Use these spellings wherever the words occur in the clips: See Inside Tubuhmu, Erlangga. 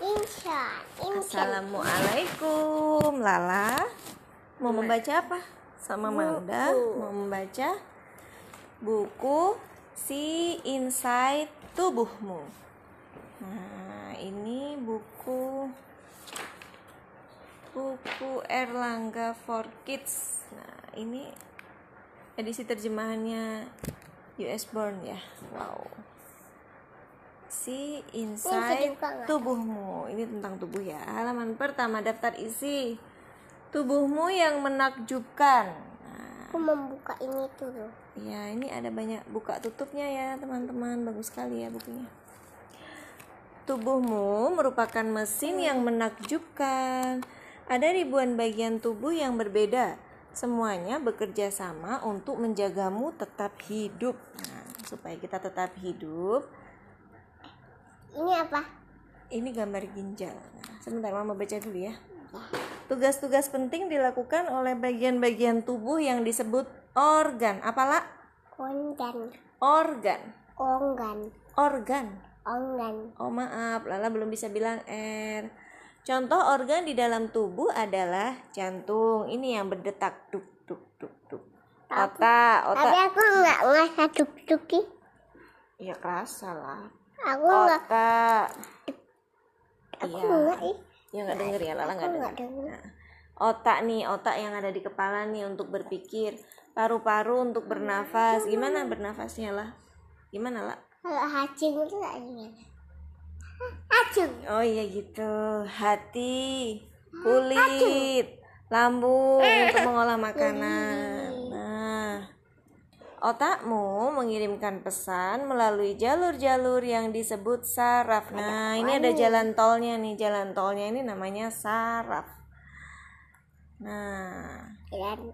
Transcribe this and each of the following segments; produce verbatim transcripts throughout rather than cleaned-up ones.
Insya, insya. Assalamualaikum, Lala. Mau Mama. membaca apa? Sama Manda mau membaca buku See Inside Tubuhmu. Nah, ini buku buku Erlangga for Kids. Nah, ini edisi terjemahannya U S Born ya. Wow. See Inside Tubuhmu. Ini tentang tubuh ya. Halaman pertama, daftar isi. Tubuhmu yang menakjubkan. Nah, aku membuka ini dulu. Ya, ini ada banyak buka tutupnya ya, teman-teman. Bagus sekali ya bukunya. Tubuhmu merupakan mesin yang menakjubkan. Ada ribuan bagian tubuh yang berbeda. Semuanya bekerja sama untuk menjagamu tetap hidup. Nah, supaya kita tetap hidup. Ini apa? Ini gambar ginjal. Nah, sebentar Mama baca dulu ya. Tugas-tugas penting dilakukan oleh bagian-bagian tubuh yang disebut organ. Apalah? Organ. Organ. Organ. Organ. Organ. Oh maaf, Lala belum bisa bilang R. Contoh organ di dalam tubuh adalah jantung. Ini yang berdetak duk duk duk duk. Otak, otak. Tapi aku nggak ngerasa duk duk sih. Ya kerasa lah. Aku nggak aku nggak ih ya nggak denger ya Lala nggak denger. denger nah, otak nih otak yang ada di kepala nih untuk berpikir, paru-paru untuk bernafas. Gimana bernafasnya lah? Gimana lah? Kalau hacing itu nggak gimana? Hacing. Oh iya gitu. Hati, kulit, lambung untuk mengolah makanan. Nah. Otakmu mengirimkan pesan melalui jalur-jalur yang disebut saraf. Nah, ini ada jalan tolnya nih. Jalan tolnya ini namanya saraf. Nah,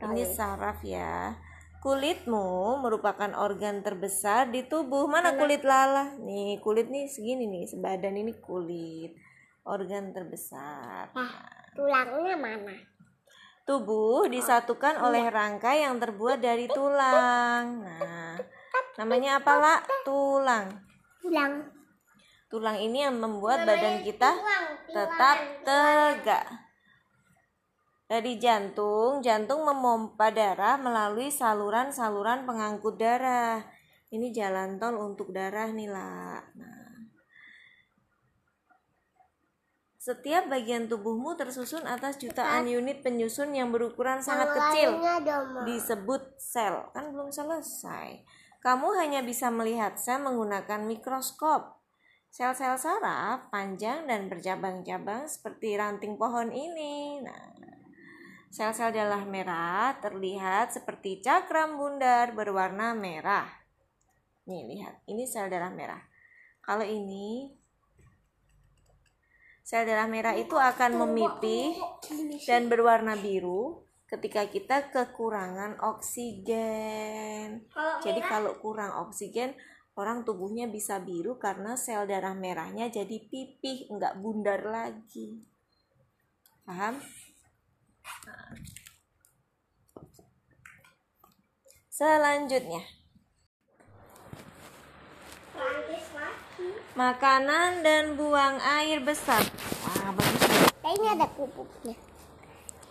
ini saraf ya. Kulitmu merupakan organ terbesar di tubuh. Mana kulit Lala? Nih, kulit nih segini nih. Sebadan ini kulit. Organ terbesar. Nah, tulangnya mana? Tubuh disatukan oleh rangka yang terbuat dari tulang. Nah, namanya apa, Lak? Tulang. Tulang. Tulang ini yang membuat badan kita tetap tegak. Dari jantung, jantung memompa darah melalui saluran-saluran pengangkut darah. Ini jalan tol untuk darah nih, Lak. Nah. Setiap bagian tubuhmu tersusun atas jutaan unit penyusun yang berukuran sangat kecil, disebut sel. Kan belum selesai. Kamu hanya bisa melihat sel menggunakan mikroskop. Sel-sel saraf panjang dan bercabang-cabang seperti ranting pohon ini. Nah, sel-sel darah merah terlihat seperti cakram bundar berwarna merah. Nih, lihat. Ini sel darah merah. Kalau ini... Sel darah merah itu akan memipih dan berwarna biru ketika kita kekurangan oksigen. Jadi kalau kurang oksigen, orang tubuhnya bisa biru karena sel darah merahnya jadi pipih, enggak bundar lagi. Paham? Selanjutnya. Makanan dan buang air besar. Wah, bagus. Ini ada pupuknya.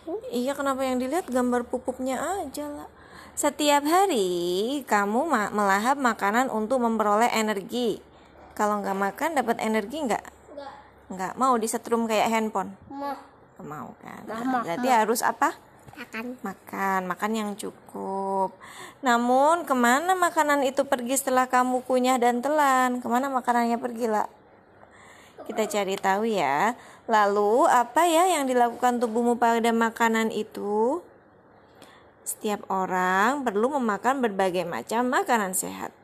Hmm? Iya, kenapa yang dilihat gambar pupuknya aja lah. Setiap hari kamu ma- melahap makanan untuk memperoleh energi. Kalau nggak makan dapat energi nggak? Nggak. Nggak mau disetrum kayak handphone. Mau. Mau kan? Nah, berarti mau. Harus apa? Makan. Makan, makan yang cukup. Namun kemana makanan itu pergi setelah kamu kunyah dan telan? Kemana makanannya pergi, Lak? Kita cari tahu ya. Lalu apa ya yang dilakukan tubuhmu pada makanan itu? Setiap orang perlu memakan berbagai macam makanan sehat.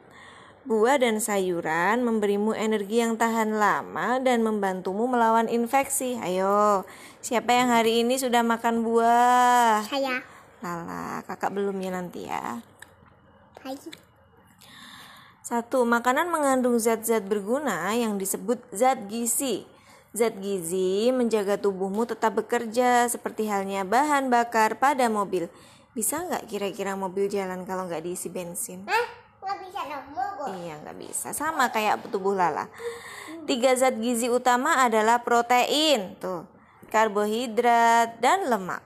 Buah dan sayuran memberimu energi yang tahan lama dan membantumu melawan infeksi. Ayo, siapa yang hari ini sudah makan buah? Saya. Lala, kakak belum ya nanti ya. Hai. Satu, makanan mengandung zat-zat berguna yang disebut zat gizi. Zat gizi menjaga tubuhmu tetap bekerja seperti halnya bahan bakar pada mobil. Bisa nggak kira-kira mobil jalan kalau nggak diisi bensin? Hah? Nggak bisa dong, iya nggak bisa, sama kayak tubuh Lala. tiga zat gizi utama adalah protein, tuh, karbohidrat, dan lemak.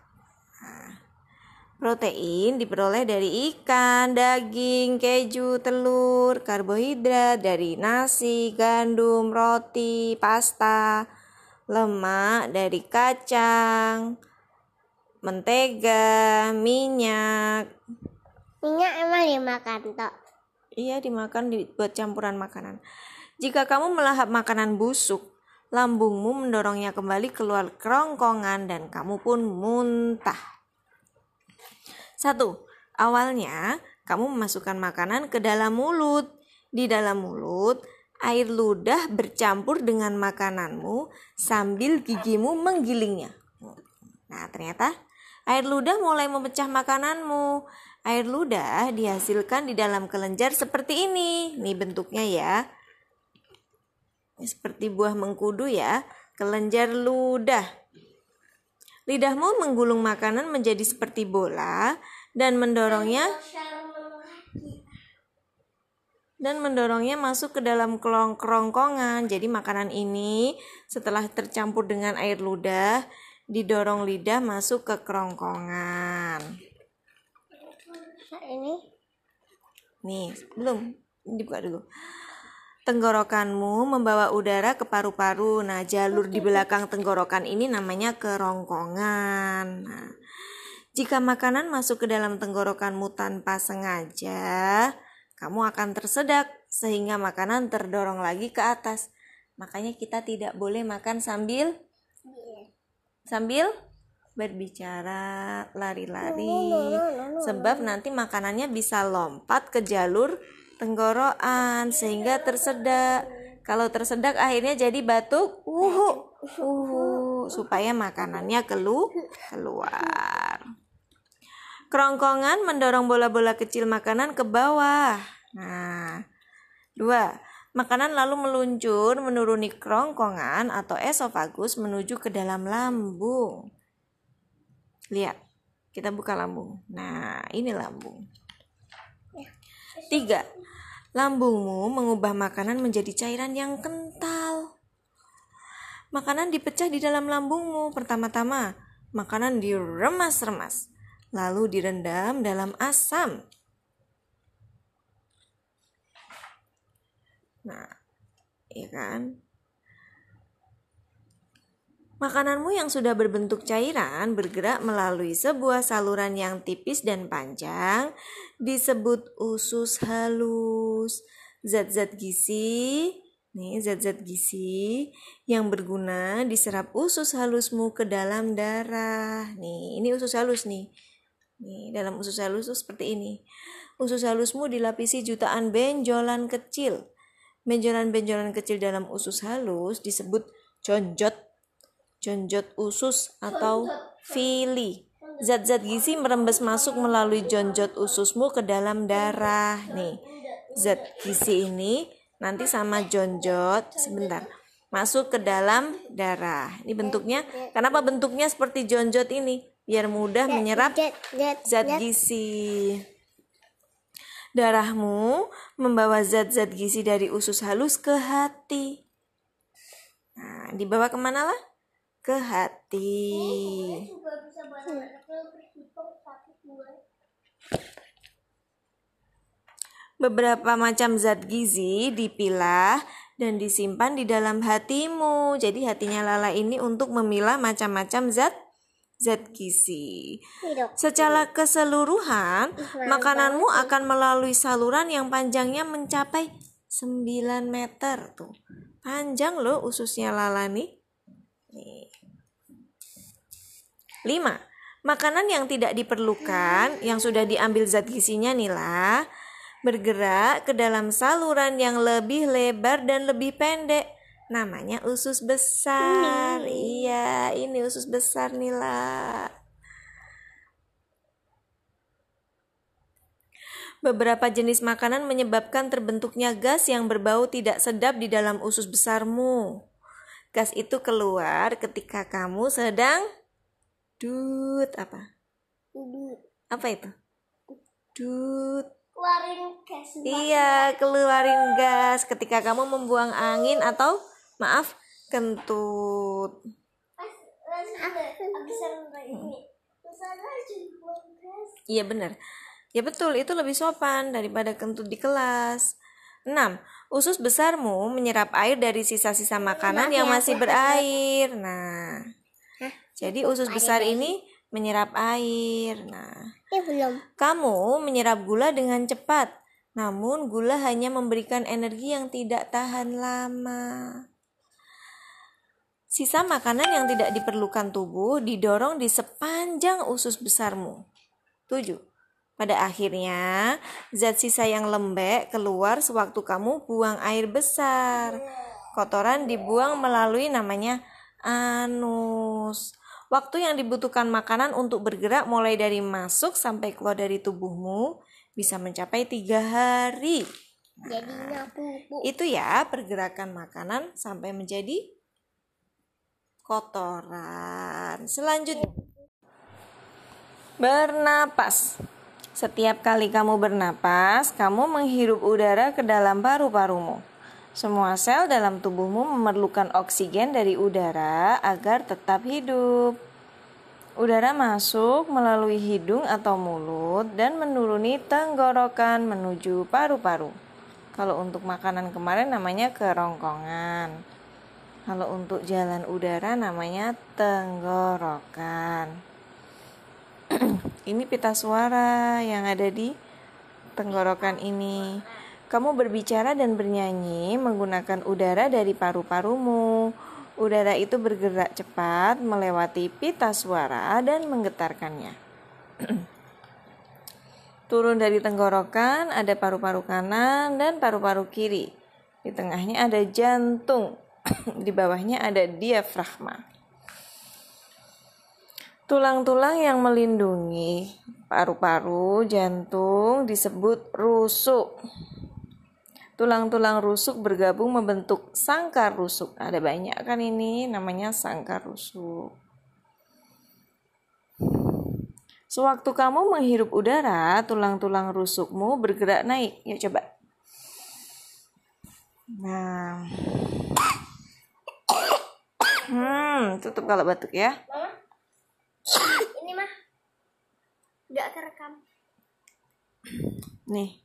Protein diperoleh dari ikan, daging, keju, telur. Karbohidrat dari nasi, gandum, roti, pasta. Lemak dari kacang, mentega, minyak. Minyak emang dimakan, toh? Iya, dimakan, dibuat campuran makanan. Jika kamu melahap makanan busuk, lambungmu mendorongnya kembali keluar kerongkongan dan kamu pun muntah. Satu, awalnya kamu memasukkan makanan ke dalam mulut. Di dalam mulut, air ludah bercampur dengan makananmu sambil gigimu menggilingnya. Nah, ternyata air ludah mulai memecah makananmu. Air ludah dihasilkan di dalam kelenjar seperti ini. Nih bentuknya ya. Seperti buah mengkudu ya, kelenjar ludah. Lidahmu menggulung makanan menjadi seperti bola dan mendorongnya dan mendorongnya masuk ke dalam kerongkongan. Jadi makanan ini setelah tercampur dengan air ludah, didorong lidah masuk ke kerongkongan. Ini, nih belum, dibuka dulu. Tenggorokanmu membawa udara ke paru-paru. Nah, jalur di belakang tenggorokan ini namanya kerongkongan. Nah, jika makanan masuk ke dalam tenggorokanmu tanpa sengaja, kamu akan tersedak sehingga makanan terdorong lagi ke atas. Makanya kita tidak boleh makan sambil sambil berbicara, lari-lari. Sebab nanti makanannya bisa lompat ke jalur tenggorokan sehingga tersedak. Kalau tersedak akhirnya jadi batuk uhu uhu supaya makanannya kelu keluar. Kerongkongan mendorong bola-bola kecil makanan ke bawah. Nah, dua, makanan lalu meluncur menuruni kerongkongan atau esofagus menuju ke dalam lambung. Lihat, kita buka lambung. Nah, ini lambung. Tiga, lambungmu mengubah makanan menjadi cairan yang kental. Makanan dipecah di dalam lambungmu. Pertama-tama, makanan diremas-remas, lalu direndam dalam asam. Nah, iya kan? Makananmu yang sudah berbentuk cairan bergerak melalui sebuah saluran yang tipis dan panjang disebut usus halus. Zat-zat gizi, nih zat-zat gizi yang berguna diserap usus halusmu ke dalam darah. Nih, ini usus halus nih. Nih, dalam usus halus tuh seperti ini. Usus halusmu dilapisi jutaan benjolan kecil. Benjolan-benjolan kecil dalam usus halus disebut jonjot. Jonjot usus atau fili. Zat-zat gizi merembes masuk melalui jonjot ususmu ke dalam darah. Nih, zat gizi ini nanti sama jonjot sebentar masuk ke dalam darah. Ini bentuknya. Kenapa bentuknya seperti jonjot ini? Biar mudah menyerap zat gizi. Darahmu membawa zat-zat gizi dari usus halus ke hati. Nah, dibawa kemana lah? Ke hati. Beberapa macam zat gizi dipilah dan disimpan di dalam hatimu. Jadi hatinya Lala ini untuk memilah macam-macam zat zat gizi. Secara keseluruhan, makananmu akan melalui saluran yang panjangnya mencapai sembilan meter tuh. Panjang loh ususnya Lala nih. Lima, makanan yang tidak diperlukan, yang sudah diambil zat gizinya nila, bergerak ke dalam saluran yang lebih lebar dan lebih pendek. Namanya usus besar. Hmm. Iya, ini usus besar nila. Beberapa jenis makanan menyebabkan terbentuknya gas yang berbau tidak sedap di dalam usus besarmu. Gas itu keluar ketika kamu sedang dut apa? Dut. Apa itu? Dut. Keluarin gas. Iya, keluarin gas ketika kamu membuang angin atau maaf kentut. Iya benar. Ya betul, itu lebih sopan daripada kentut di kelas. enam. Usus besarmu menyerap air dari sisa-sisa makanan yang masih berair. Nah, jadi usus besar ini menyerap air. Nah, kamu menyerap gula dengan cepat, namun gula hanya memberikan energi yang tidak tahan lama. Sisa makanan yang tidak diperlukan tubuh didorong di sepanjang usus besarmu. tujuh. Pada akhirnya, zat sisa yang lembek keluar sewaktu kamu buang air besar. Kotoran dibuang melalui namanya anus. Waktu yang dibutuhkan makanan untuk bergerak mulai dari masuk sampai keluar dari tubuhmu bisa mencapai tiga hari. Nah, itu ya pergerakan makanan sampai menjadi kotoran. Selanjutnya, bernapas. Setiap kali kamu bernapas, kamu menghirup udara ke dalam paru-parumu. Semua sel dalam tubuhmu memerlukan oksigen dari udara agar tetap hidup. Udara masuk melalui hidung atau mulut dan menuruni tenggorokan menuju paru-paru. Kalau untuk makanan kemarin namanya kerongkongan. Kalau untuk jalan udara namanya tenggorokan. Ini pita suara yang ada di tenggorokan ini. Kamu berbicara dan bernyanyi menggunakan udara dari paru-parumu. Udara itu bergerak cepat melewati pita suara dan menggetarkannya. Turun dari tenggorokan ada paru-paru kanan dan paru-paru kiri. Di tengahnya ada jantung, di bawahnya ada diafragma. Tulang-tulang yang melindungi paru-paru, jantung disebut rusuk. Tulang-tulang rusuk bergabung membentuk sangkar rusuk. Ada banyak kan ini, namanya sangkar rusuk. Sewaktu kamu menghirup udara, tulang-tulang rusukmu bergerak naik. Yuk coba. Nah. Hmm, tutup kalau batuk ya. Ini mah gak terekam. Nih,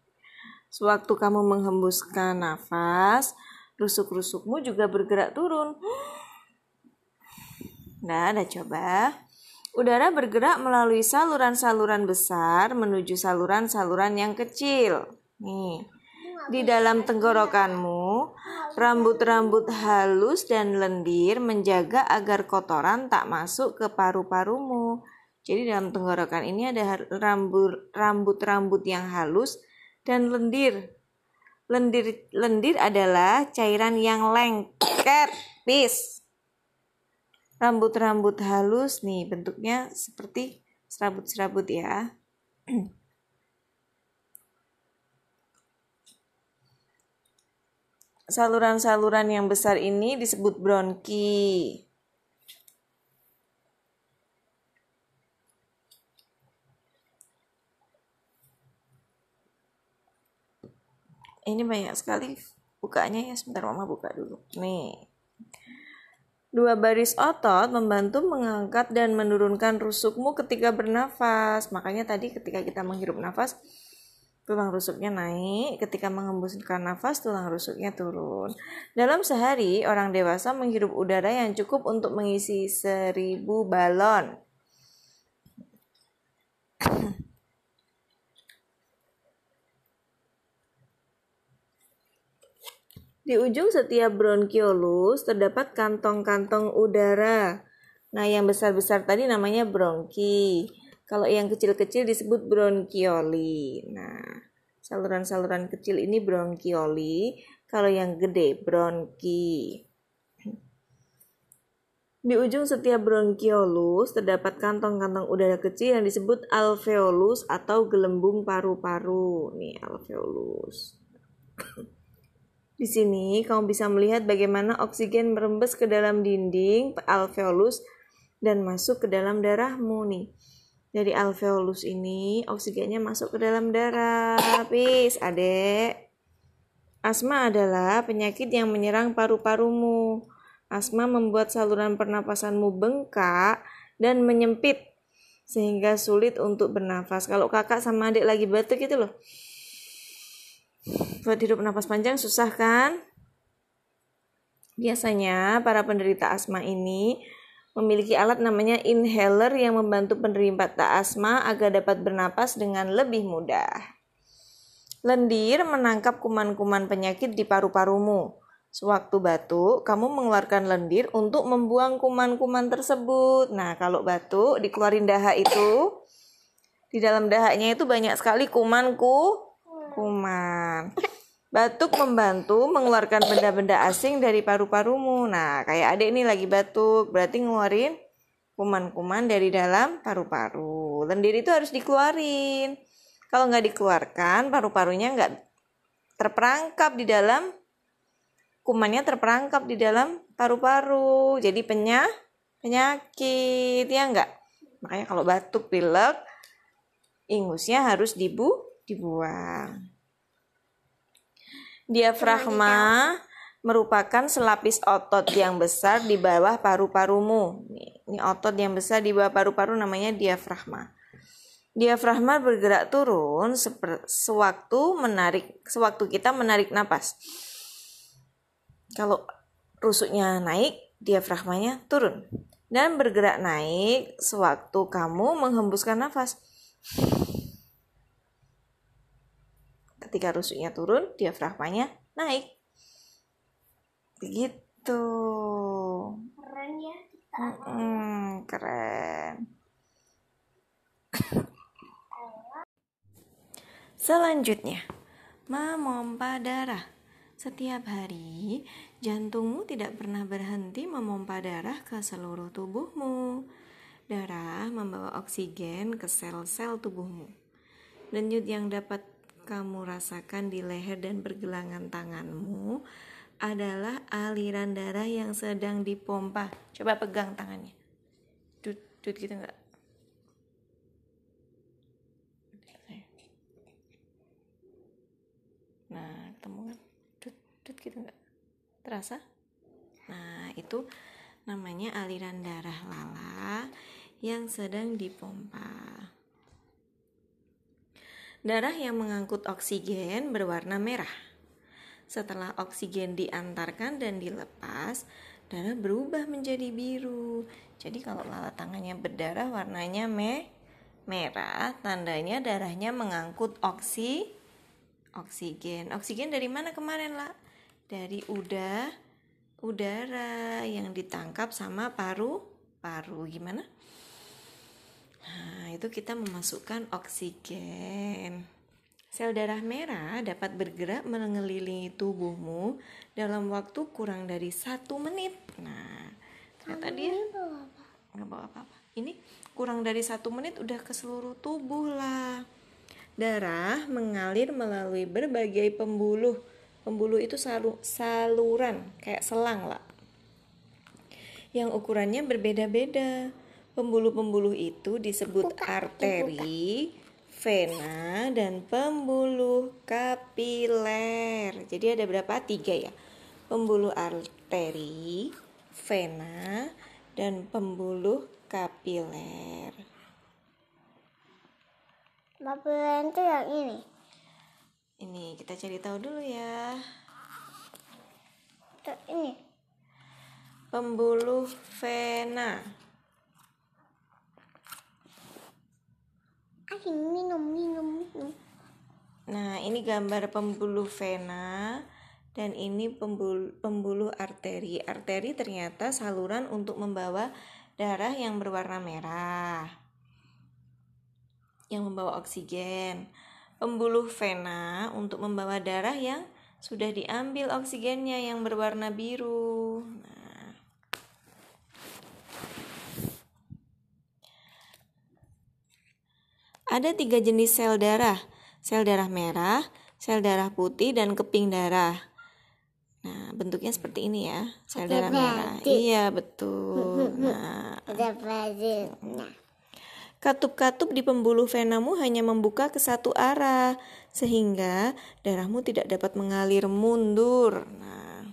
sewaktu kamu menghembuskan nafas, rusuk-rusukmu juga bergerak turun. Nah, ada coba. Udara bergerak melalui saluran-saluran besar menuju saluran-saluran yang kecil. Nih, di dalam tenggorokanmu, rambut-rambut halus dan lendir menjaga agar kotoran tak masuk ke paru-parumu. Jadi dalam tenggorokan ini ada rambut-rambut yang halus dan lendir. Lendir lendir adalah cairan yang lengket, pis. Rambut-rambut halus nih bentuknya seperti serabut-serabut ya. Saluran-saluran yang besar ini disebut bronki. Ini banyak sekali bukanya ya, sebentar mama buka dulu. Nih. Dua baris otot membantu mengangkat dan menurunkan rusukmu ketika bernafas. Makanya tadi ketika kita menghirup nafas, tulang rusuknya naik, ketika menghembuskan nafas tulang rusuknya turun. Dalam sehari, orang dewasa menghirup udara yang cukup untuk mengisi seribu balon. Di ujung setiap bronkiolus terdapat kantong-kantong udara. Nah, yang besar-besar tadi namanya bronki. Kalau yang kecil-kecil disebut bronkioli. Nah, saluran-saluran kecil ini bronkioli. Kalau yang gede, bronki. Di ujung setiap bronkiolus terdapat kantong-kantong udara kecil yang disebut alveolus atau gelembung paru-paru. Nih, alveolus. Di sini kamu bisa melihat bagaimana oksigen merembes ke dalam dinding alveolus dan masuk ke dalam darahmu nih. Dari alveolus ini oksigennya masuk ke dalam darah. Pis, adek. Asma adalah penyakit yang menyerang paru-parumu. Asma membuat saluran pernapasanmu bengkak dan menyempit sehingga sulit untuk bernafas. Kalau kakak sama adik lagi batuk gitu loh. Buat hidup nafas panjang susah kan? Biasanya para penderita asma ini memiliki alat namanya inhaler yang membantu penderita asma agar dapat bernapas dengan lebih mudah. Lendir menangkap kuman-kuman penyakit di paru-parumu. Sewaktu batuk, kamu mengeluarkan lendir untuk membuang kuman-kuman tersebut. Nah, kalau batuk, dikeluarin dahak itu. Di dalam dahaknya itu banyak sekali kumanku. Kuman. Batuk membantu mengeluarkan benda-benda asing dari paru-parumu. Nah, kayak adik ini lagi batuk, berarti ngeluarin kuman-kuman dari dalam paru-paru. Lendir itu harus dikeluarin. Kalau nggak dikeluarkan, paru-parunya nggak terperangkap di dalam, kumannya terperangkap di dalam paru-paru. Jadi penyah, penyakit, ya nggak? Makanya kalau batuk, pilek, ingusnya harus dibu, dibuang. Diafragma merupakan selapis otot yang besar di bawah paru-parumu. Ini otot yang besar di bawah paru-paru namanya diafragma. Diafragma bergerak turun sewaktu menarik, sewaktu kita menarik napas. Kalau rusuknya naik, diafragmanya turun. Dan bergerak naik sewaktu kamu menghembuskan nafas. Ketika rusuknya turun, diafragmanya naik. Begitu. Keren ya kita. Hmm, keren. Selanjutnya, memompa darah. Setiap hari, jantungmu tidak pernah berhenti memompa darah ke seluruh tubuhmu. Darah membawa oksigen ke sel-sel tubuhmu. Denyut yang dapat kamu rasakan di leher dan pergelangan tanganmu adalah aliran darah yang sedang dipompa. Coba pegang tangannya. Dut, dut gitu enggak? Nah, ketemu kan? Dut, dut gitu nggak? Terasa? Nah, itu namanya aliran darah lala yang sedang dipompa. Darah yang mengangkut oksigen berwarna merah. Setelah oksigen diantarkan dan dilepas, darah berubah menjadi biru. Jadi kalau lala tangannya berdarah warnanya me- merah, tandanya darahnya mengangkut oksi Oksigen, oksigen dari mana kemarin lah? Dari udah, udara yang ditangkap sama paru-paru, gimana? Nah, itu kita memasukkan oksigen. Sel darah merah dapat bergerak mengelilingi tubuhmu dalam waktu kurang dari satu menit. Nah, ternyata dia nggak bawa apa-apa. Ini kurang dari satu menit udah ke seluruh tubuh lah. Darah mengalir melalui berbagai pembuluh. Pembuluh itu salu, saluran, kayak selang lah, yang ukurannya berbeda-beda. Pembuluh-pembuluh itu disebut buka, arteri, buka. vena, dan pembuluh kapiler. Jadi ada berapa? Tiga ya. Pembuluh arteri, vena, dan pembuluh kapiler. Labirin itu yang ini. Ini kita cari tahu dulu ya. Tuh, ini. Pembuluh vena. Aku minum, minum, minum. Nah, ini gambar pembuluh vena dan ini pembuluh, pembuluh arteri. Arteri ternyata saluran untuk membawa darah yang berwarna merah, yang membawa oksigen. Pembuluh vena untuk membawa darah yang sudah diambil oksigennya yang berwarna biru. Nah. Ada tiga jenis sel darah. Sel darah merah, sel darah putih, dan keping darah. Nah, bentuknya seperti ini ya. Sel darah merah. Iya, betul. Nah. Ada Brazil. Nah. Katup-katup di pembuluh venamu hanya membuka ke satu arah, sehingga darahmu tidak dapat mengalir mundur. Nah.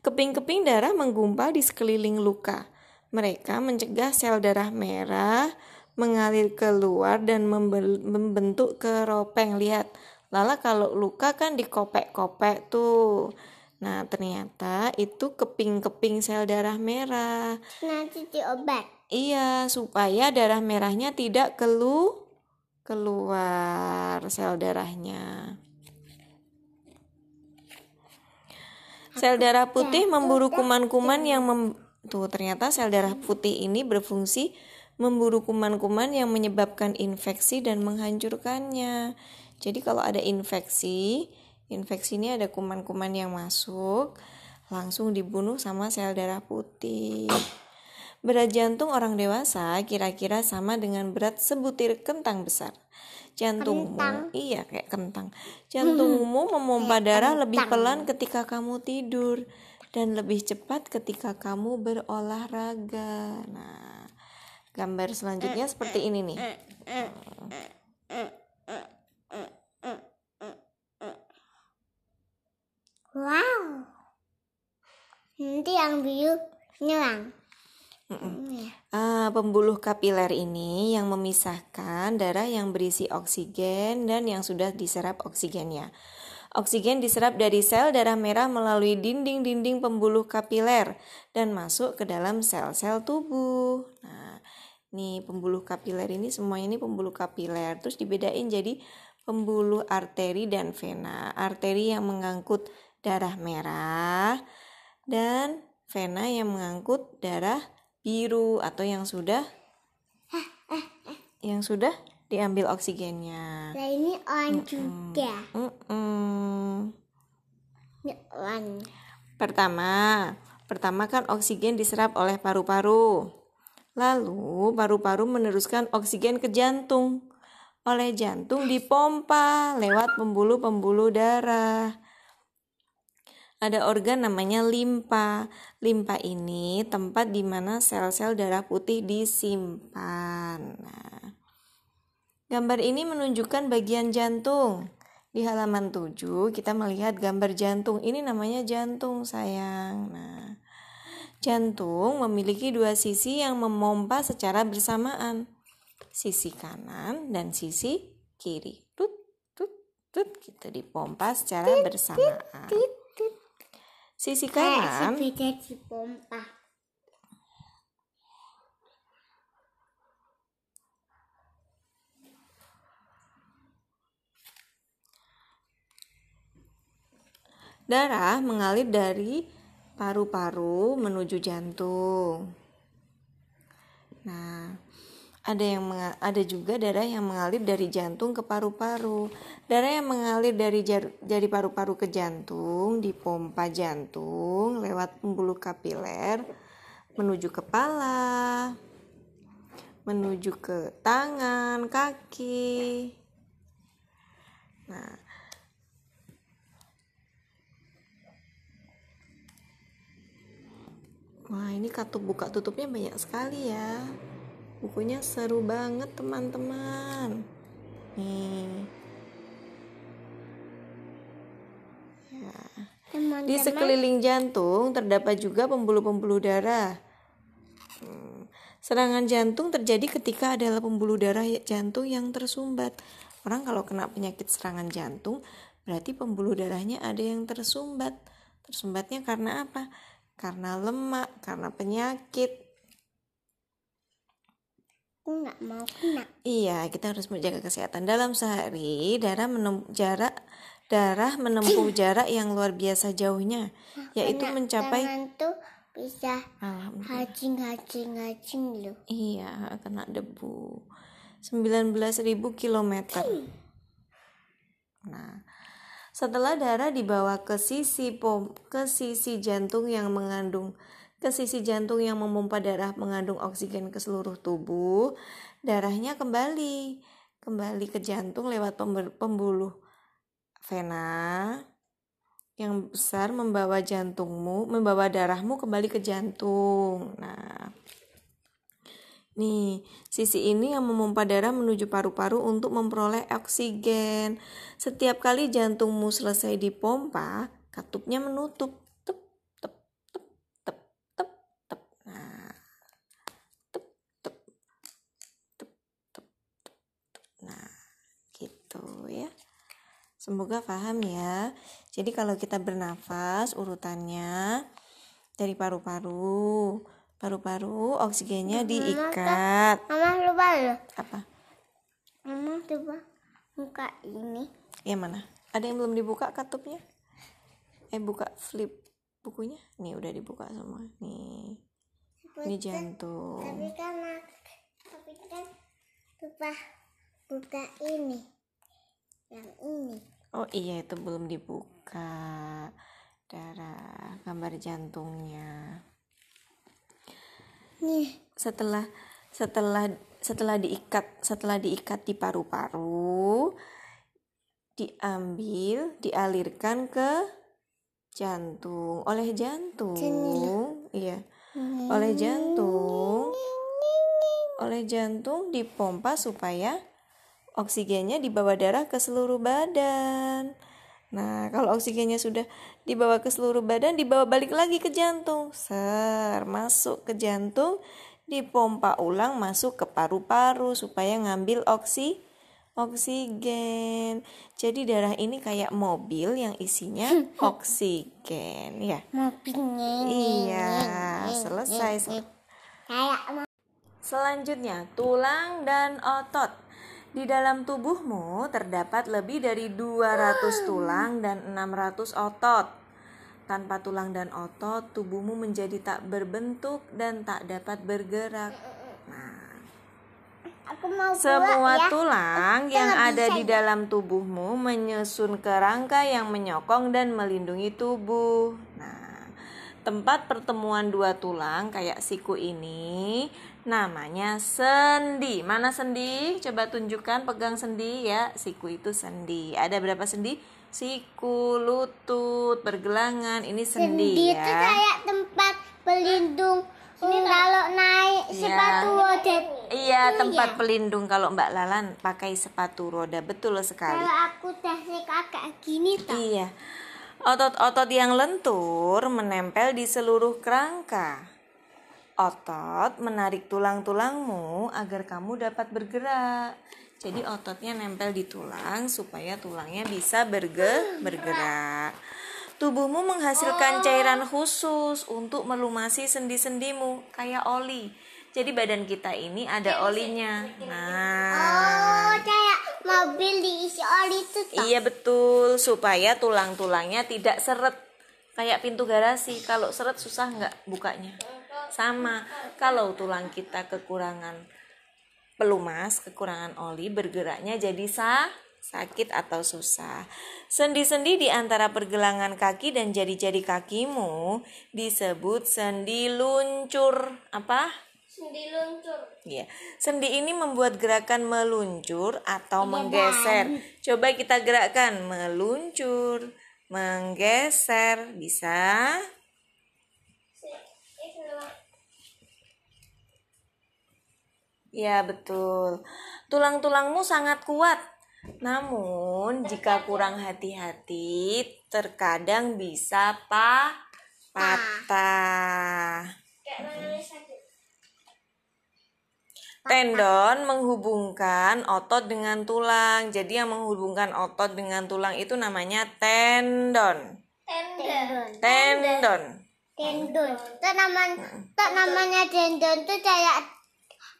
Keping-keping darah menggumpal di sekeliling luka. Mereka mencegah sel darah merah mengalir keluar dan membentuk keropeng. Lihat, Lala kalau luka kan dikopek-kopek tuh. Nah, ternyata itu keping-keping sel darah merah. Nanti diobat. Iya, supaya darah merahnya tidak kelu keluar sel darahnya. Sel darah putih memburu kuman-kuman yang mem- tuh ternyata sel darah putih ini berfungsi memburu kuman-kuman yang menyebabkan infeksi dan menghancurkannya. Jadi kalau ada infeksi, infeksi ini ada kuman-kuman yang masuk, langsung dibunuh sama sel darah putih. Berat jantung orang dewasa kira-kira sama dengan berat sebutir kentang besar. Jantungmu, kentang. Iya kayak kentang. Jantungmu memompa darah kentang. Lebih pelan ketika kamu tidur dan lebih cepat ketika kamu berolahraga. Nah, gambar selanjutnya seperti ini nih. Wow, nanti yang biru nyerang. Uh, pembuluh kapiler ini yang memisahkan darah yang berisi oksigen dan yang sudah diserap oksigennya. Oksigen diserap dari sel darah merah melalui dinding-dinding pembuluh kapiler dan masuk ke dalam sel-sel tubuh. Nah, nih pembuluh kapiler ini semuanya ini pembuluh kapiler. Terus dibedain jadi pembuluh arteri dan vena. Arteri yang mengangkut darah merah dan vena yang mengangkut darah biru atau yang sudah eh, eh, eh. yang sudah diambil oksigennya. Nah, ini orang Mm-mm. juga. Mm-mm. Ini orang. Pertama, pertama kan oksigen diserap oleh paru-paru. Lalu paru-paru meneruskan oksigen ke jantung. Oleh jantung dipompa lewat pembuluh-pembuluh darah. Ada organ namanya limpa. Limpa ini tempat di mana sel-sel darah putih disimpan. Nah, gambar ini menunjukkan bagian jantung. Di halaman tujuh kita melihat gambar jantung. Ini namanya jantung, sayang. Nah, jantung memiliki dua sisi yang memompa secara bersamaan. Sisi kanan dan sisi kiri. Tut tut tut gitu dipompa secara bersamaan. Sisi kanan darah mengalir dari paru-paru menuju jantung. Nah, ada yang menga- ada juga darah yang mengalir dari jantung ke paru-paru. Darah yang mengalir dari jar- dari paru-paru ke jantung dipompa jantung lewat pembuluh kapiler menuju kepala, menuju ke tangan, kaki. Nah, wah, ini katup buka tutupnya banyak sekali ya. Bukunya seru banget teman-teman. Nih. Ya. Teman-teman. Di sekeliling jantung terdapat juga pembuluh-pembuluh darah. Hmm. Serangan jantung terjadi ketika ada pembuluh darah jantung yang tersumbat. Orang kalau kena penyakit serangan jantung, berarti pembuluh darahnya ada yang tersumbat. Tersumbatnya karena apa? Karena lemak, karena penyakit. Aku nggak mau kena. Iya, kita harus menjaga kesehatan. Dalam sehari, darah menem, jarak darah menempuh jarak yang luar biasa jauhnya, yaitu kena mencapai. Tangan tuh bisa hacing-hacing-hacing loh. Iya, kena debu. sembilan belas ribu kilometer. Nah, setelah darah dibawa ke sisi pom, ke sisi jantung yang mengandung ke sisi jantung yang memompa darah mengandung oksigen ke seluruh tubuh, darahnya kembali kembali ke jantung lewat pembuluh vena yang besar membawa jantungmu membawa darahmu kembali ke jantung. Nah, Nih, sisi ini yang memompa darah menuju paru-paru untuk memperoleh oksigen. Setiap kali jantungmu selesai dipompa, katupnya menutup. Tep, tep, tep, tep, tep, tep. Nah, tep, tep, tep, tep, tep, tep. Nah, gitu ya. Semoga paham ya. Jadi kalau kita bernafas, urutannya dari paru-paru. Paru-paru oksigennya diikat. Mama, mama lupa loh. Apa? Mama coba buka ini. Ya mana? Ada yang belum dibuka katupnya? Eh buka flip bukunya. Nih udah dibuka semua. Nih. Ini jantung. Tapi kan tapi kan lupa buka ini. Yang ini. Oh iya itu belum dibuka. Darah, gambar jantungnya. Nih, setelah setelah setelah diikat, setelah diikat di paru-paru diambil, dialirkan ke jantung oleh jantung. Jantung. Iya. Hmm. Oleh jantung. Oleh jantung dipompa supaya oksigennya dibawa darah ke seluruh badan. Nah, kalau oksigennya sudah dibawa ke seluruh badan, dibawa balik lagi ke jantung. Ser, masuk ke jantung, dipompa ulang masuk ke paru-paru supaya ngambil oksi, oksigen. Jadi darah ini kayak mobil yang isinya oksigen, ya. Mobilnya. Iya, selesai. Kayak selanjutnya, tulang dan otot. Di dalam tubuhmu terdapat lebih dari dua ratus tulang dan enam ratus otot. Tanpa tulang dan otot, tubuhmu menjadi tak berbentuk dan tak dapat bergerak. Nah, aku mau semua ya. Tulang aku yang ada bisa. Di dalam tubuhmu menyusun kerangka yang menyokong dan melindungi tubuh. Nah, tempat pertemuan dua tulang kayak siku ini namanya sendi. Mana sendi? Coba tunjukkan, pegang sendi ya. Siku itu sendi. Ada berapa sendi? Siku, lutut, pergelangan. Ini sendi, sendi ya. Sendi itu kayak tempat pelindung um, kalau naik ya. Sepatu roda. Iya, tempat ya? Pelindung kalau Mbak Lalan pakai sepatu roda. Betul sekali. Kalau aku dasi kakak gini toh. Iya. Otot-otot yang lentur menempel di seluruh kerangka. Otot menarik tulang-tulangmu agar kamu dapat bergerak. Jadi ototnya nempel di tulang supaya tulangnya bisa berge- bergerak. Tubuhmu menghasilkan cairan khusus untuk melumasi sendi-sendimu kayak oli. Jadi badan kita ini ada olinya. Nah. Oh, kayak mobil diisi oli itu toh. Iya betul, supaya tulang-tulangnya tidak seret. Kayak pintu garasi, kalau seret susah nggak bukanya. Sama, kalau tulang kita kekurangan pelumas, kekurangan oli, bergeraknya jadi sah, sakit atau susah. Sendi-sendi di antara pergelangan kaki dan jari-jari kakimu disebut sendi luncur. Apa? Sendi luncur. Iya. Sendi ini membuat gerakan meluncur atau menggeser. Coba kita gerakkan meluncur, menggeser, bisa. Ya betul, tulang-tulangmu sangat kuat. Namun jika kurang hati-hati terkadang bisa pa- patah. Tendon menghubungkan otot dengan tulang. Jadi yang menghubungkan otot dengan tulang itu namanya tendon. Tendon. Tendon. Tendon. Itu namanya, itu namanya tendon itu kayak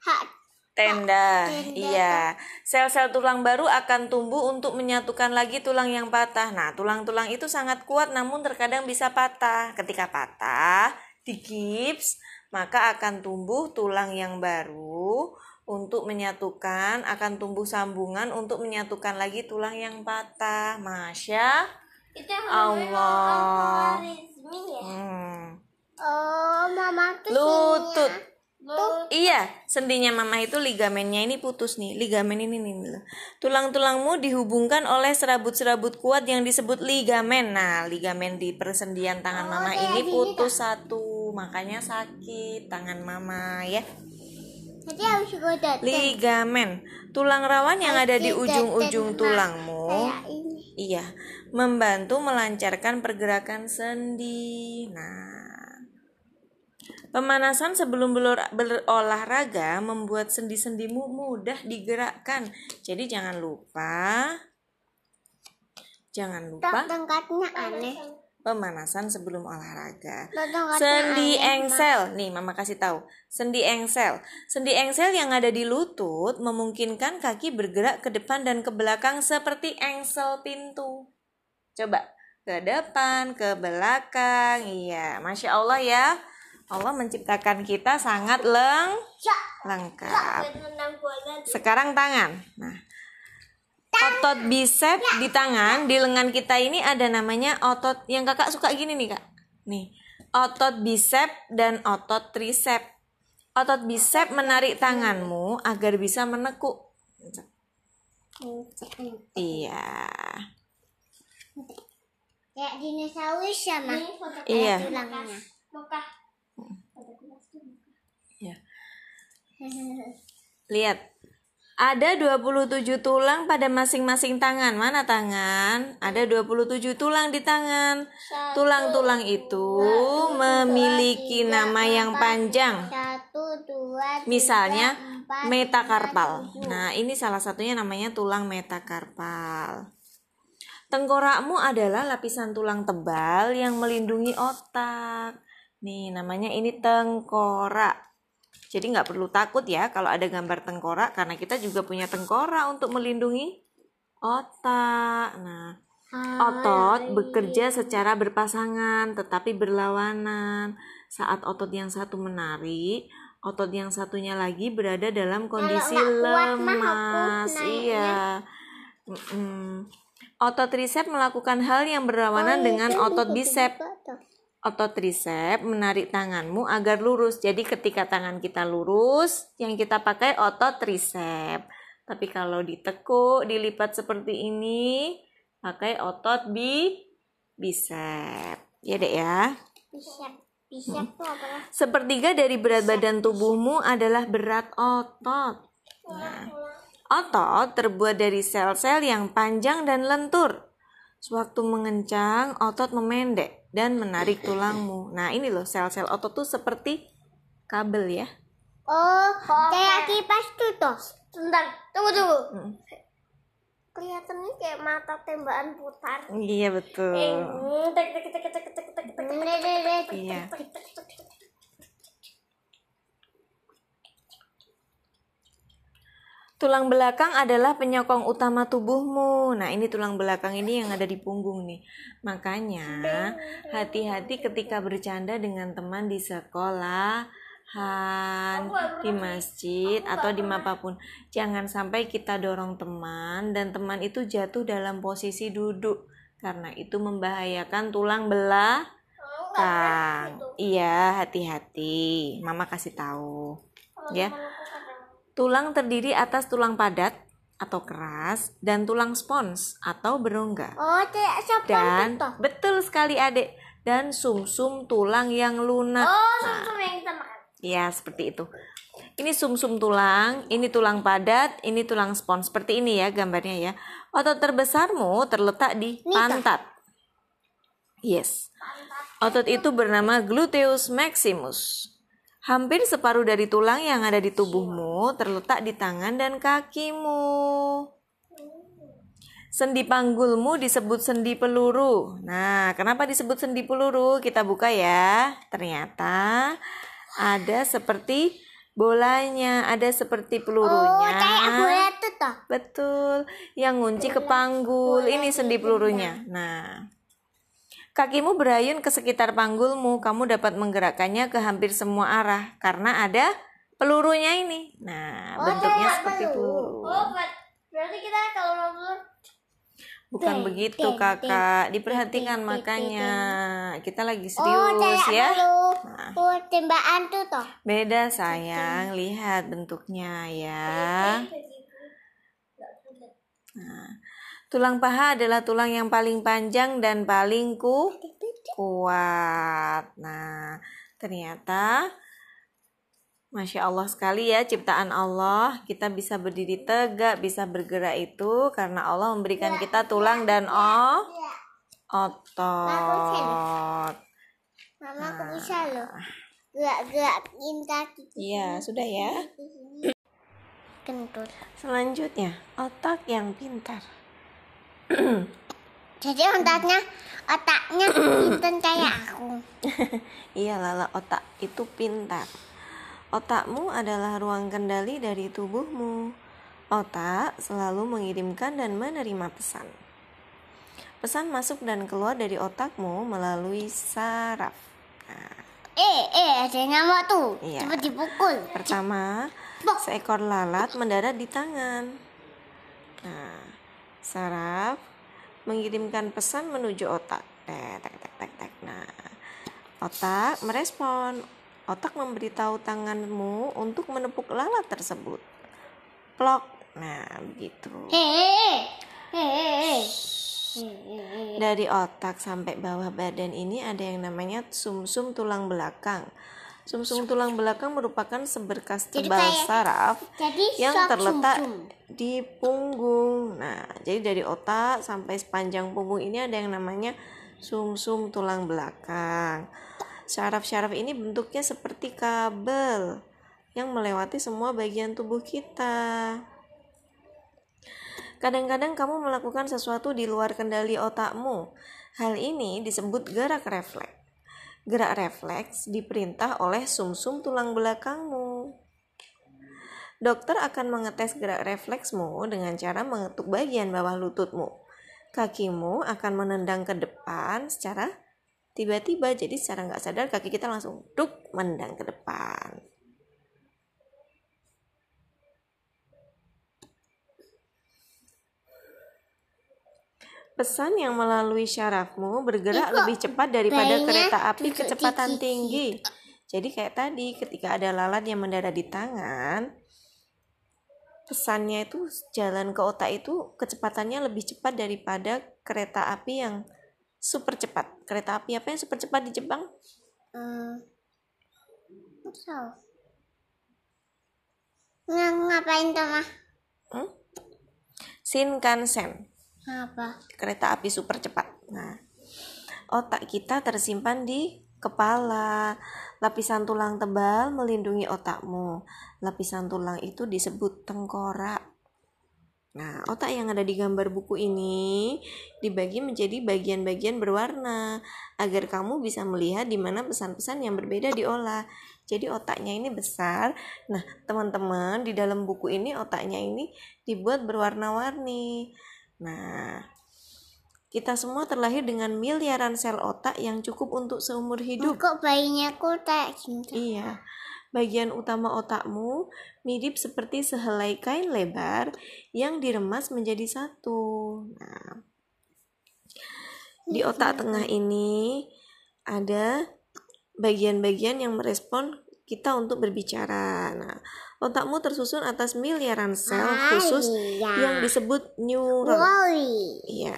hak Tenda. Tenda, iya. Sel-sel tulang baru akan tumbuh untuk menyatukan lagi tulang yang patah. Nah, tulang-tulang itu sangat kuat namun terkadang bisa patah. Ketika patah, digips, maka akan tumbuh tulang yang baru untuk menyatukan, akan tumbuh sambungan untuk menyatukan lagi tulang yang patah. Masya itu Allah. Ya? Hmm. Oh, mama tuh lutut. Sininya. Tuh. Iya, sendinya mama itu ligamennya ini putus nih, ligamen ini nih. Tulang-tulangmu dihubungkan oleh serabut-serabut kuat yang disebut ligamen. Nah, ligamen di persendian tangan mama oh, ini putus satu, makanya sakit tangan mama ya. Ligamen, tulang rawan yang ada di ujung-ujung tulangmu, iya, membantu melancarkan pergerakan sendi. Nah, pemanasan sebelum berolahraga membuat sendi-sendimu mudah digerakkan. Jadi jangan lupa, jangan lupa. Tengkatnya aneh. Pemanasan sebelum olahraga. Sendi engsel, nih mama kasih tahu. Sendi engsel, sendi engsel yang ada di lutut memungkinkan kaki bergerak ke depan dan ke belakang seperti engsel pintu. Coba ke depan, ke belakang. Iya, masya Allah ya. Allah menciptakan kita sangat leng, lengkap. Sekarang tangan. Nah. Otot bisep di tangan, di lengan kita ini ada namanya otot yang kakak suka gini nih kak. Nih, otot bisep dan otot trisep. Otot bisep menarik tanganmu agar bisa menekuk. Iya. Kayak dinosaurus sama. Iya. Iya. Lihat. Ada dua puluh tujuh tulang pada masing-masing tangan. Mana tangan? Ada dua puluh tujuh tulang di tangan. Tulang-tulang itu memiliki nama yang panjang. Misalnya metakarpal. Nah, ini salah satunya namanya tulang metakarpal. Tengkorakmu adalah lapisan tulang tebal yang melindungi otak. Nih, namanya ini tengkorak. Jadi nggak perlu takut ya kalau ada gambar tengkorak, karena kita juga punya tengkorak untuk melindungi otak. Nah, otot bekerja secara berpasangan tetapi berlawanan. Saat otot yang satu menarik, otot yang satunya lagi berada dalam kondisi lemas. Iya. Otot trisep melakukan hal yang berlawanan dengan otot bisep. Otot trisep menarik tanganmu agar lurus. Jadi ketika tangan kita lurus, yang kita pakai otot trisep. Tapi kalau ditekuk, dilipat seperti ini, pakai otot bi bisep. Ya dek ya. Bisep. Bisep itu apa? Sepertiga dari berat badan tubuhmu adalah berat otot. Nah, otot terbuat dari sel-sel yang panjang dan lentur. Sewaktu mengencang, otot memendek dan menarik tulangmu. Nah, ini loh sel-sel otot tuh seperti kabel ya. Oh, kayak kipas tuh toh. Bentar, tunggu tunggu. Hmm. Kelihatannya kayak mata tembakan putar. Iya, betul. Iya. Tulang belakang adalah penyokong utama tubuhmu. Nah, ini tulang belakang ini yang ada di punggung nih. Makanya, hati-hati ketika bercanda dengan teman di sekolahan, di masjid, atau di manapun. Jangan sampai kita dorong teman dan teman itu jatuh dalam posisi duduk. Karena itu membahayakan tulang belakang. Iya, hati-hati. Mama kasih tahu. Ya. Tulang terdiri atas tulang padat atau keras dan tulang spons atau berongga. Oh, kayak spons. Dan itu. Betul sekali, Adik. Dan sumsum tulang yang lunak. Oh, sumsum nah, yang kita makan. Iya, seperti itu. Ini sumsum tulang, ini tulang padat, ini tulang spons. Seperti ini ya gambarnya ya. Otot terbesarmu terletak di pantat. Yes. Otot itu bernama gluteus maximus. Hampir separuh dari tulang yang ada di tubuhmu terletak di tangan dan kakimu. Sendi panggulmu disebut sendi peluru. Nah, kenapa disebut sendi peluru? Kita buka ya. Ternyata ada seperti bolanya, ada seperti pelurunya. Oh, kayak bola tuh toh. Betul. Yang ngunci ke panggul. Ini sendi pelurunya. Nah. Kakimu berayun ke sekitar panggulmu, kamu dapat menggerakkannya ke hampir semua arah karena ada pelurunya ini. Nah, oh, bentuknya seperti peluru. Oh, berarti kita kalau mau pelur. Bukan deng, begitu deng, kakak, deng, diperhatikan deng, makanya deng. Kita lagi serius oh, ya. Nah. Oh, tembakan tuh toh. Beda sayang, lihat bentuknya ya. Nah. Tulang paha adalah tulang yang paling panjang dan paling ku, kuat. Nah, ternyata Masya Allah sekali ya ciptaan Allah, kita bisa berdiri tegak, bisa bergerak itu karena Allah memberikan kita tulang dan o- otot. Mama nah. Aku bisa loh gerak-gerak kaki. Iya, sudah ya. Kentut. Selanjutnya, otak yang pintar. Jadi otaknya, otaknya pintar kayak aku. Iya Lala, otak itu pintar. Otakmu adalah ruang kendali dari tubuhmu. Otak selalu mengirimkan dan menerima pesan. Pesan masuk dan keluar dari otakmu melalui saraf. Nah. Eh, eh, ada yang ngamuk tuh. Iya. Cepat dipukul. Pertama, seekor lalat mendarat di tangan. Nah, saraf mengirimkan pesan menuju otak. Tek, tek, tek, tek. Nah, otak merespon. Otak memberitahu tanganmu untuk menepuk lalat tersebut. Plok. Nah, begitu. Dari otak sampai bawah badan ini ada yang namanya sumsum tulang belakang. Sumsum tulang belakang merupakan seberkas tebal jadi, saraf jadi, yang terletak sum-sum di punggung. Nah, jadi dari otak sampai sepanjang punggung ini ada yang namanya sumsum tulang belakang. Saraf-saraf ini bentuknya seperti kabel yang melewati semua bagian tubuh kita. Kadang-kadang kamu melakukan sesuatu di luar kendali otakmu. Hal ini disebut gerak refleks. Gerak refleks diperintah oleh sumsum tulang belakangmu. Dokter akan mengetes gerak refleksmu dengan cara mengetuk bagian bawah lututmu. Kakimu akan menendang ke depan secara tiba-tiba, jadi secara nggak sadar kaki kita langsung duk mendang ke depan. Pesan yang melalui syarafmu bergerak Ibu, lebih cepat daripada kereta api kecepatan tinggi. Jadi kayak tadi ketika ada lalat yang mendarat di tangan, pesannya itu jalan ke otak itu kecepatannya lebih cepat daripada kereta api yang super cepat. Kereta api apa yang super cepat di Jepang? Hmm. So. Nggak, ngapain tuh mah? Hmm? Shinkansen. Apa? Kereta api super cepat. Nah, otak kita tersimpan di kepala. Lapisan tulang tebal melindungi otakmu. Lapisan tulang itu disebut tengkorak. Nah, otak yang ada di gambar buku ini dibagi menjadi bagian-bagian berwarna agar kamu bisa melihat di mana pesan-pesan yang berbeda diolah. Jadi otaknya ini besar. Nah, teman-teman, di dalam buku ini otaknya ini dibuat berwarna-warni. Nah, kita semua terlahir dengan miliaran sel otak yang cukup untuk seumur hidup. Kok bayinya kotak gitu? Iya. Bagian utama otakmu mirip seperti sehelai kain lebar yang diremas menjadi satu. Nah, di otak tengah ini ada bagian-bagian yang merespon kita untuk berbicara. Nah, otakmu tersusun atas miliaran sel khusus ah, iya. yang disebut neuron. Iya.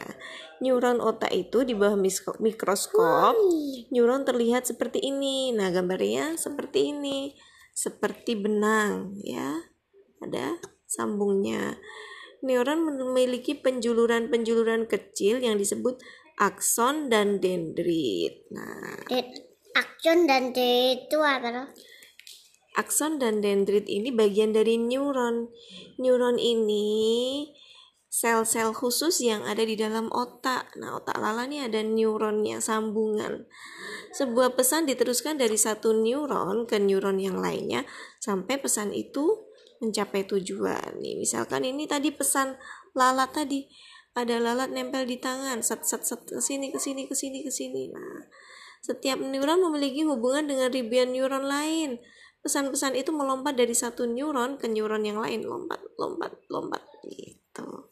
Neuron otak itu di bawah mikroskop. Woy. Neuron terlihat seperti ini. Nah, gambarnya seperti ini. Seperti benang, ya. Ada sambungnya. Neuron memiliki penjuluran-penjuluran kecil yang disebut akson dan dendrit. Nah, De- akson dan dendrit itu apa loh? Akson dan dendrit ini bagian dari neuron. Neuron ini sel-sel khusus yang ada di dalam otak. Nah, otak Lala ini ada neuronnya, sambungan. Sebuah pesan diteruskan dari satu neuron ke neuron yang lainnya sampai pesan itu mencapai tujuan. Nih, misalkan ini tadi pesan lalat tadi. Ada lalat nempel di tangan, set set set ke sini ke sini ke sini ke sini. Nah, setiap neuron memiliki hubungan dengan ribuan neuron lain. Pesan-pesan itu melompat dari satu neuron ke neuron yang lain, lompat, lompat, lompat gitu.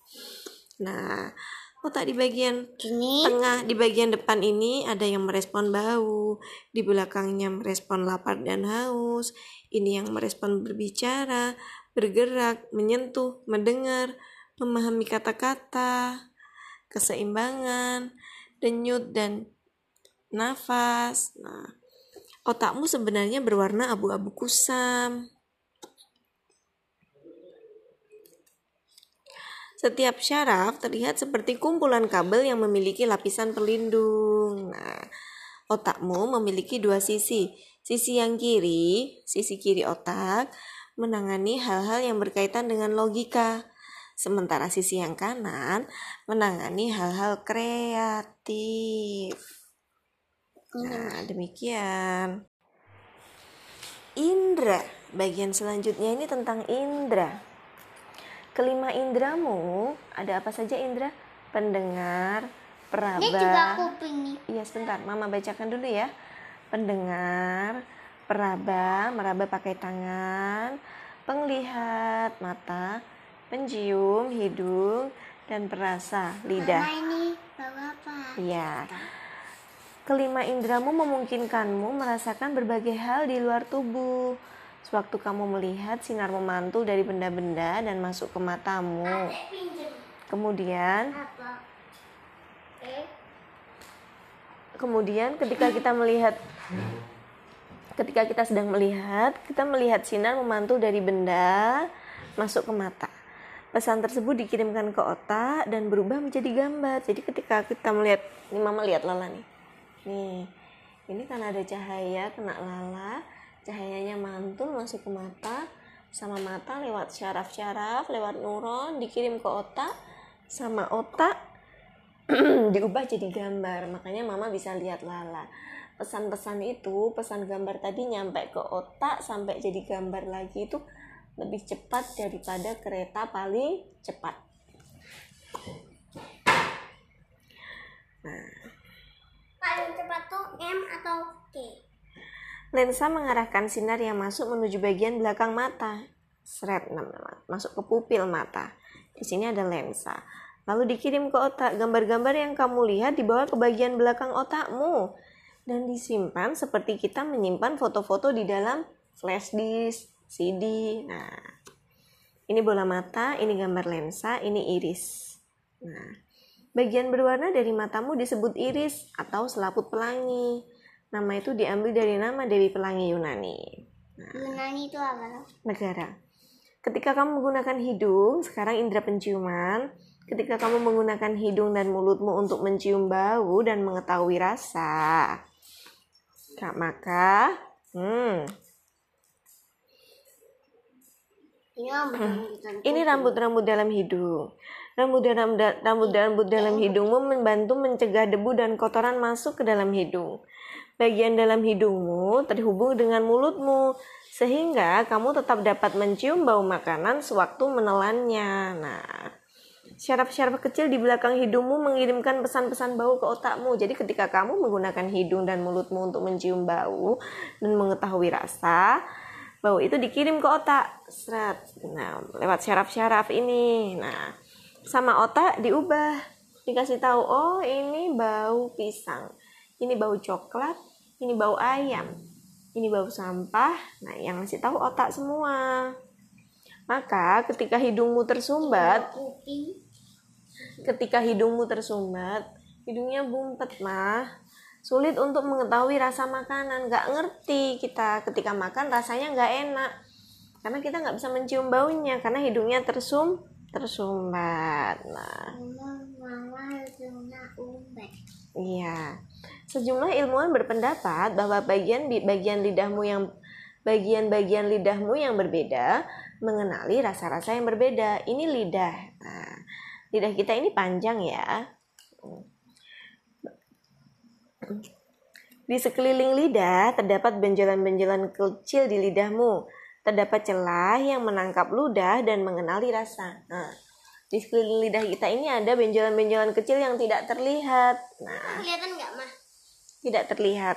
Nah, otak di bagian ini, tengah, di bagian depan ini ada yang merespon bau, di belakangnya merespon lapar dan haus, ini yang merespon berbicara, bergerak, menyentuh, mendengar, memahami kata-kata, keseimbangan, denyut dan nafas. Nah, Otakmu sebenarnya berwarna abu-abu kusam. Setiap syaraf terlihat seperti kumpulan kabel yang memiliki lapisan pelindung. Nah, otakmu memiliki dua sisi. Sisi yang kiri, sisi kiri otak, menangani hal-hal yang berkaitan dengan logika. Sementara sisi yang kanan menangani hal-hal kreatif. Nah, demikian. Indra, bagian selanjutnya ini tentang indra. Kelima indramu, ada apa saja indra? Pendengar, peraba. Ini juga kuping nih. Iya, sebentar, Mama bacakan dulu ya. Pendengar, peraba, meraba pakai tangan, penglihat, mata, pencium, hidung, dan perasa, lidah. Mama ini bawa apa? Iya. Kelima indramu memungkinkanmu merasakan berbagai hal di luar tubuh. Sewaktu kamu melihat, sinar memantul dari benda-benda dan masuk ke matamu. Kemudian, kemudian ketika kita melihat, ketika kita sedang melihat, kita melihat sinar memantul dari benda masuk ke mata. Pesan tersebut dikirimkan ke otak dan berubah menjadi gambar. Jadi ketika kita melihat, ini Mama lihat Lala nih. Nih, ini kan ada cahaya kena Lala, cahayanya mantul masuk ke mata, sama mata lewat syaraf-syaraf, lewat neuron, dikirim ke otak, sama otak diubah jadi gambar. Makanya Mama bisa lihat Lala. Pesan-pesan itu, pesan gambar tadi nyampe ke otak sampai jadi gambar lagi itu lebih cepat daripada kereta paling cepat. Nah, paling cepat tuh M atau T. Lensa mengarahkan sinar yang masuk menuju bagian belakang mata. Seret masuk ke pupil mata. Di sini ada lensa. Lalu dikirim ke otak. Gambar-gambar yang kamu lihat dibawa ke bagian belakang otakmu dan disimpan seperti kita menyimpan foto-foto di dalam flash disk, C D. Nah, ini bola mata, ini gambar lensa, ini iris. Nah, bagian berwarna dari matamu disebut iris atau selaput pelangi. Nama itu diambil dari nama Dewi Pelangi Yunani. Nah, Yunani itu apa? Negara. Ketika kamu menggunakan hidung, sekarang indera penciuman. Ketika kamu menggunakan hidung dan mulutmu untuk mencium bau dan mengetahui rasa, maka, hmm, ini rambut-rambut dalam hidung. Rambut dalam da, rambut rambut dalam hidungmu membantu mencegah debu dan kotoran masuk ke dalam hidung. Bagian dalam hidungmu terhubung dengan mulutmu sehingga kamu tetap dapat mencium bau makanan sewaktu menelannya. Nah, syaraf-syaraf kecil di belakang hidungmu mengirimkan pesan-pesan bau ke otakmu. Jadi ketika kamu menggunakan hidung dan mulutmu untuk mencium bau dan mengetahui rasa, bau itu dikirim ke otak. Seret. Nah, lewat syaraf-syaraf ini. Nah, sama otak diubah, dikasih tahu, oh ini bau pisang, ini bau coklat, ini bau ayam, ini bau sampah. Nah, yang ngasih tahu otak semua. Maka ketika hidungmu tersumbat, ketika hidungmu tersumbat, hidungnya bumpet mah, sulit untuk mengetahui rasa makanan. Gak ngerti kita ketika makan rasanya gak enak karena kita gak bisa mencium baunya karena hidungnya tersum tersumbat. Nah, iya. Sejumlah ilmuwan berpendapat bahwa bagian-bagian lidahmu yang bagian-bagian lidahmu yang berbeda mengenali rasa-rasa yang berbeda. Ini lidah. Nah, lidah kita ini panjang ya. Di sekeliling lidah terdapat benjolan-benjolan kecil di lidahmu. Terdapat celah yang menangkap ludah dan mengenali rasa. Nah, di sekeliling lidah kita ini ada benjolan-benjolan kecil yang tidak terlihat. Nah, kelihatan nggak, Mah? Tidak terlihat.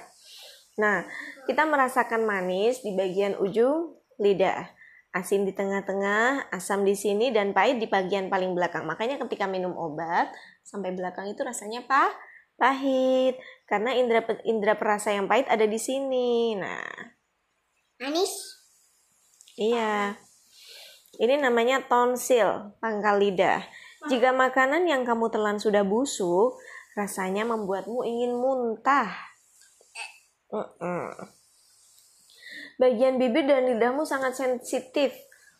Nah, kita merasakan manis di bagian ujung lidah, asin di tengah-tengah, asam di sini, dan pahit di bagian paling belakang. Makanya ketika minum obat, sampai belakang itu rasanya pah, pahit. Karena indera, indera perasa yang pahit ada di sini. Nah, manis. Iya, ini namanya tonsil, pangkal lidah. Jika makanan yang kamu telan sudah busuk, rasanya membuatmu ingin muntah. Mm-mm. bagian bibir dan lidahmu sangat sensitif.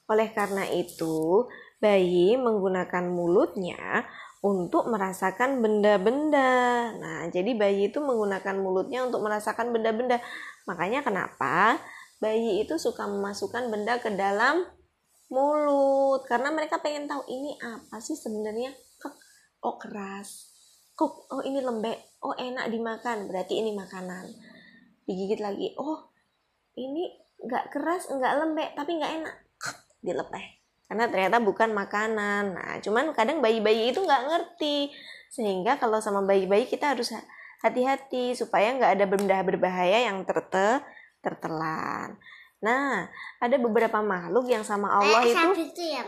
Oleh karena itu, bayi menggunakan mulutnya untuk merasakan benda-benda. Nah, jadi bayi itu menggunakan mulutnya untuk merasakan benda-benda. Makanya kenapa bayi itu suka memasukkan benda ke dalam mulut, karena mereka pengen tahu ini apa sih sebenarnya. Oh keras, kok oh ini lembek, oh enak dimakan, berarti ini makanan. Digigit lagi, oh ini nggak keras, nggak lembek, tapi nggak enak, dilepeh. Karena ternyata bukan makanan. Nah, cuman kadang bayi-bayi itu nggak ngerti, sehingga kalau sama bayi-bayi kita harus hati-hati supaya nggak ada benda berbahaya yang terte tertelan. Nah, ada beberapa makhluk yang sama Allah eh, itu, itu ya,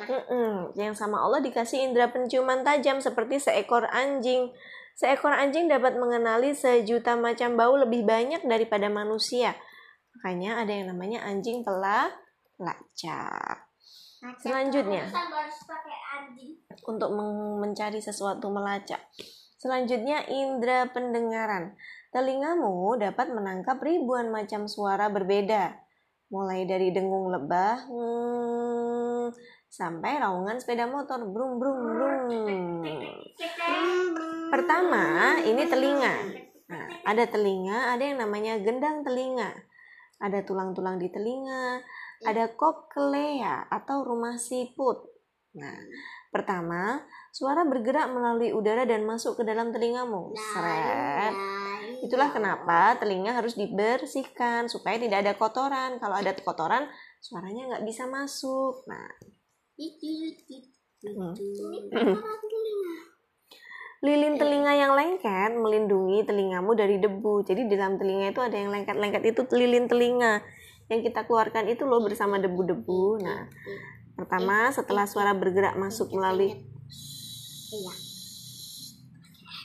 yang sama Allah dikasih indera penciuman tajam seperti seekor anjing. Seekor anjing dapat mengenali sejuta macam bau lebih banyak daripada manusia. Makanya ada yang namanya anjing pelacak. Selanjutnya, untuk mencari sesuatu melacak. Selanjutnya, indera pendengaran. Telingamu dapat menangkap ribuan macam suara berbeda. Mulai dari dengung lebah, hmm, sampai raungan sepeda motor, brum brum brum. Pertama, ini telinga. Nah, ada telinga, ada yang namanya gendang telinga. Ada tulang-tulang di telinga, ada koklea atau rumah siput. Nah, pertama, suara bergerak melalui udara dan masuk ke dalam telingamu. Seret. Itulah kenapa telinga harus dibersihkan supaya tidak ada kotoran. Kalau ada kotoran, suaranya nggak bisa masuk. Nah, lilin telinga yang lengket melindungi telingamu dari debu. Jadi di dalam telinga itu ada yang lengket-lengket, itu lilin telinga yang kita keluarkan itu loh bersama debu-debu. Nah, pertama setelah suara bergerak masuk melalui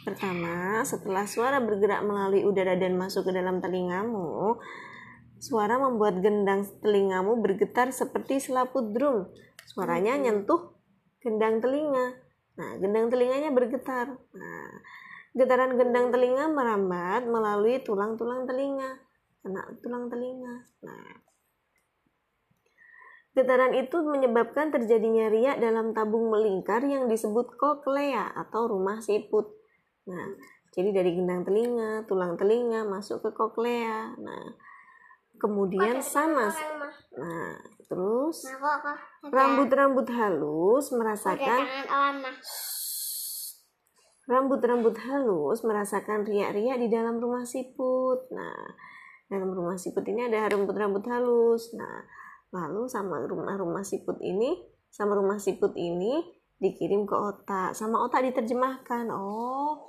Pertama, setelah suara bergerak melalui udara dan masuk ke dalam telingamu, suara membuat gendang telingamu bergetar seperti selaput drum. Suaranya nyentuh gendang telinga. Nah, gendang telinganya bergetar. Nah, getaran gendang telinga merambat melalui tulang-tulang telinga. Kena tulang telinga. Nah, getaran itu menyebabkan terjadinya riak dalam tabung melingkar yang disebut koklea atau rumah siput. Nah, jadi dari gendang telinga, tulang telinga masuk ke koklea. Nah, kemudian sama. Nah, terus rambut-rambut halus merasakan rambut-rambut halus merasakan riak-riak di dalam rumah siput. Nah, dalam rumah siput ini ada rambut-rambut halus. Nah, lalu sama rumah-rumah siput ini, sama rumah siput ini dikirim ke otak, sama otak diterjemahkan. Oh,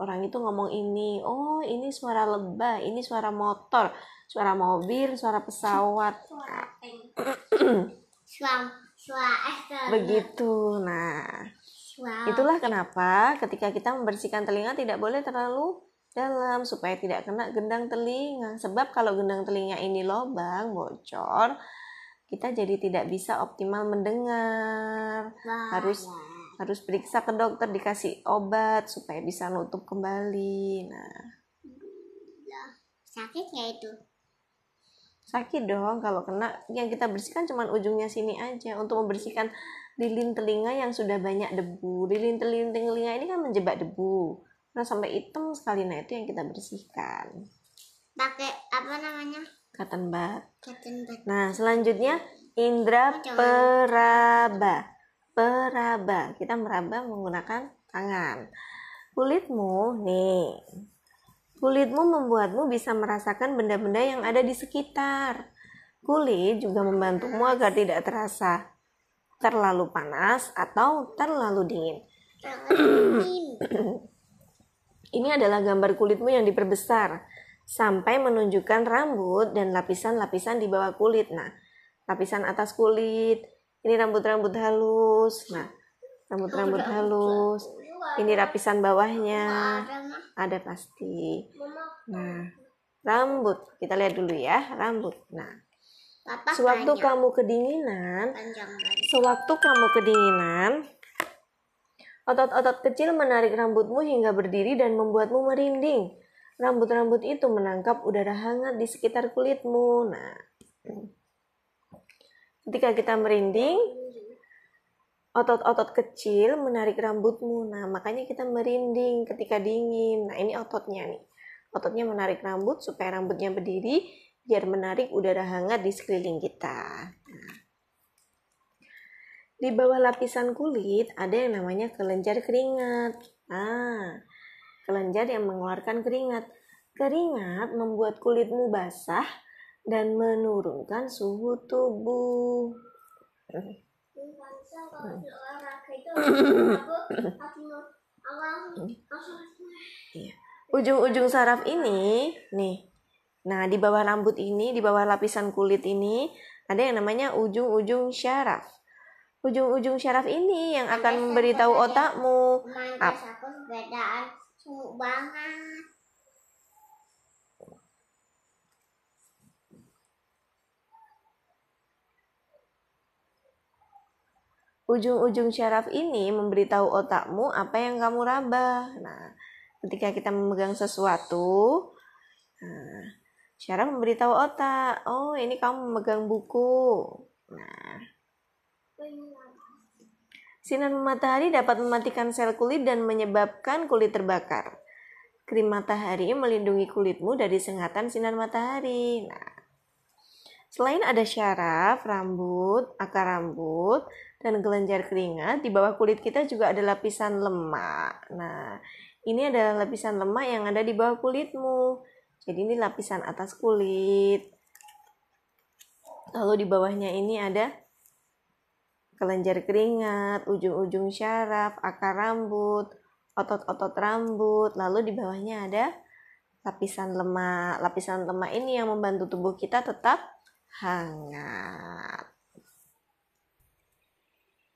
orang itu ngomong ini, oh ini suara lebah, ini suara motor, suara mobil, suara pesawat, begitu. Nah, itulah kenapa ketika kita membersihkan telinga tidak boleh terlalu dalam supaya tidak kena gendang telinga. Sebab kalau gendang telinga ini lobang, bocor, kita jadi tidak bisa optimal mendengar. Wah, harus ya. harus periksa ke dokter, dikasih obat supaya bisa nutup kembali. Nah, sakit ya itu? Sakit dong kalau kena. Yang kita bersihkan cuma ujungnya sini aja untuk membersihkan lilin telinga yang sudah banyak debu. Lilin telinga ini kan menjebak debu, nah sampai hitam sekali. Nah, itu yang kita bersihkan pakai apa namanya? Cotton bud. Nah, selanjutnya indra peraba. Peraba. Kita meraba menggunakan tangan. Kulitmu nih. Kulitmu membuatmu bisa merasakan benda-benda yang ada di sekitar. Kulit juga membantumu agar tidak terasa terlalu panas atau terlalu dingin. Ini adalah gambar kulitmu yang diperbesar sampai menunjukkan rambut dan lapisan-lapisan di bawah kulit. Nah, lapisan atas kulit, ini rambut-rambut halus. Nah, rambut-rambut halus, ini lapisan bawahnya, ada pasti. Nah, rambut, kita lihat dulu ya, rambut. Nah, sewaktu kamu kedinginan, sewaktu kamu kedinginan, otot-otot kecil menarik rambutmu hingga berdiri dan membuatmu merinding. Rambut-rambut itu menangkap udara hangat di sekitar kulitmu. Nah, Ketika kita merinding, otot-otot kecil menarik rambutmu. Nah, makanya kita merinding ketika dingin. Nah, ini ototnya nih. Ototnya menarik rambut supaya rambutnya berdiri, biar menarik udara hangat di sekeliling kita. Nah. Di bawah lapisan kulit ada yang namanya kelenjar keringat. Nah, kelenjar yang mengeluarkan keringat. Keringat membuat kulitmu basah dan menurunkan suhu tubuh. Hmm. Hmm. Iya. Ujung-ujung saraf ini, nih. Nah, di bawah rambut ini, di bawah lapisan kulit ini, ada yang namanya ujung-ujung syaraf. Ujung-ujung syaraf ini yang akan memberitahu otakmu. Apa perbedaan suhu banget. Ujung-ujung syaraf ini memberitahu otakmu apa yang kamu raba. Nah, ketika kita memegang sesuatu, nah, syaraf memberitahu otak, oh ini kamu memegang buku. Nah, sinar matahari dapat mematikan sel kulit dan menyebabkan kulit terbakar. Krim matahari melindungi kulitmu dari sengatan sinar matahari. Nah, selain ada syaraf, rambut, akar rambut, dan kelenjar keringat, di bawah kulit kita juga ada lapisan lemak. Nah, ini adalah lapisan lemak yang ada di bawah kulitmu. Jadi ini lapisan atas kulit. Lalu di bawahnya ini ada kelenjar keringat, ujung-ujung syaraf, akar rambut, otot-otot rambut. Lalu di bawahnya ada lapisan lemak. Lapisan lemak ini yang membantu tubuh kita tetap hangat.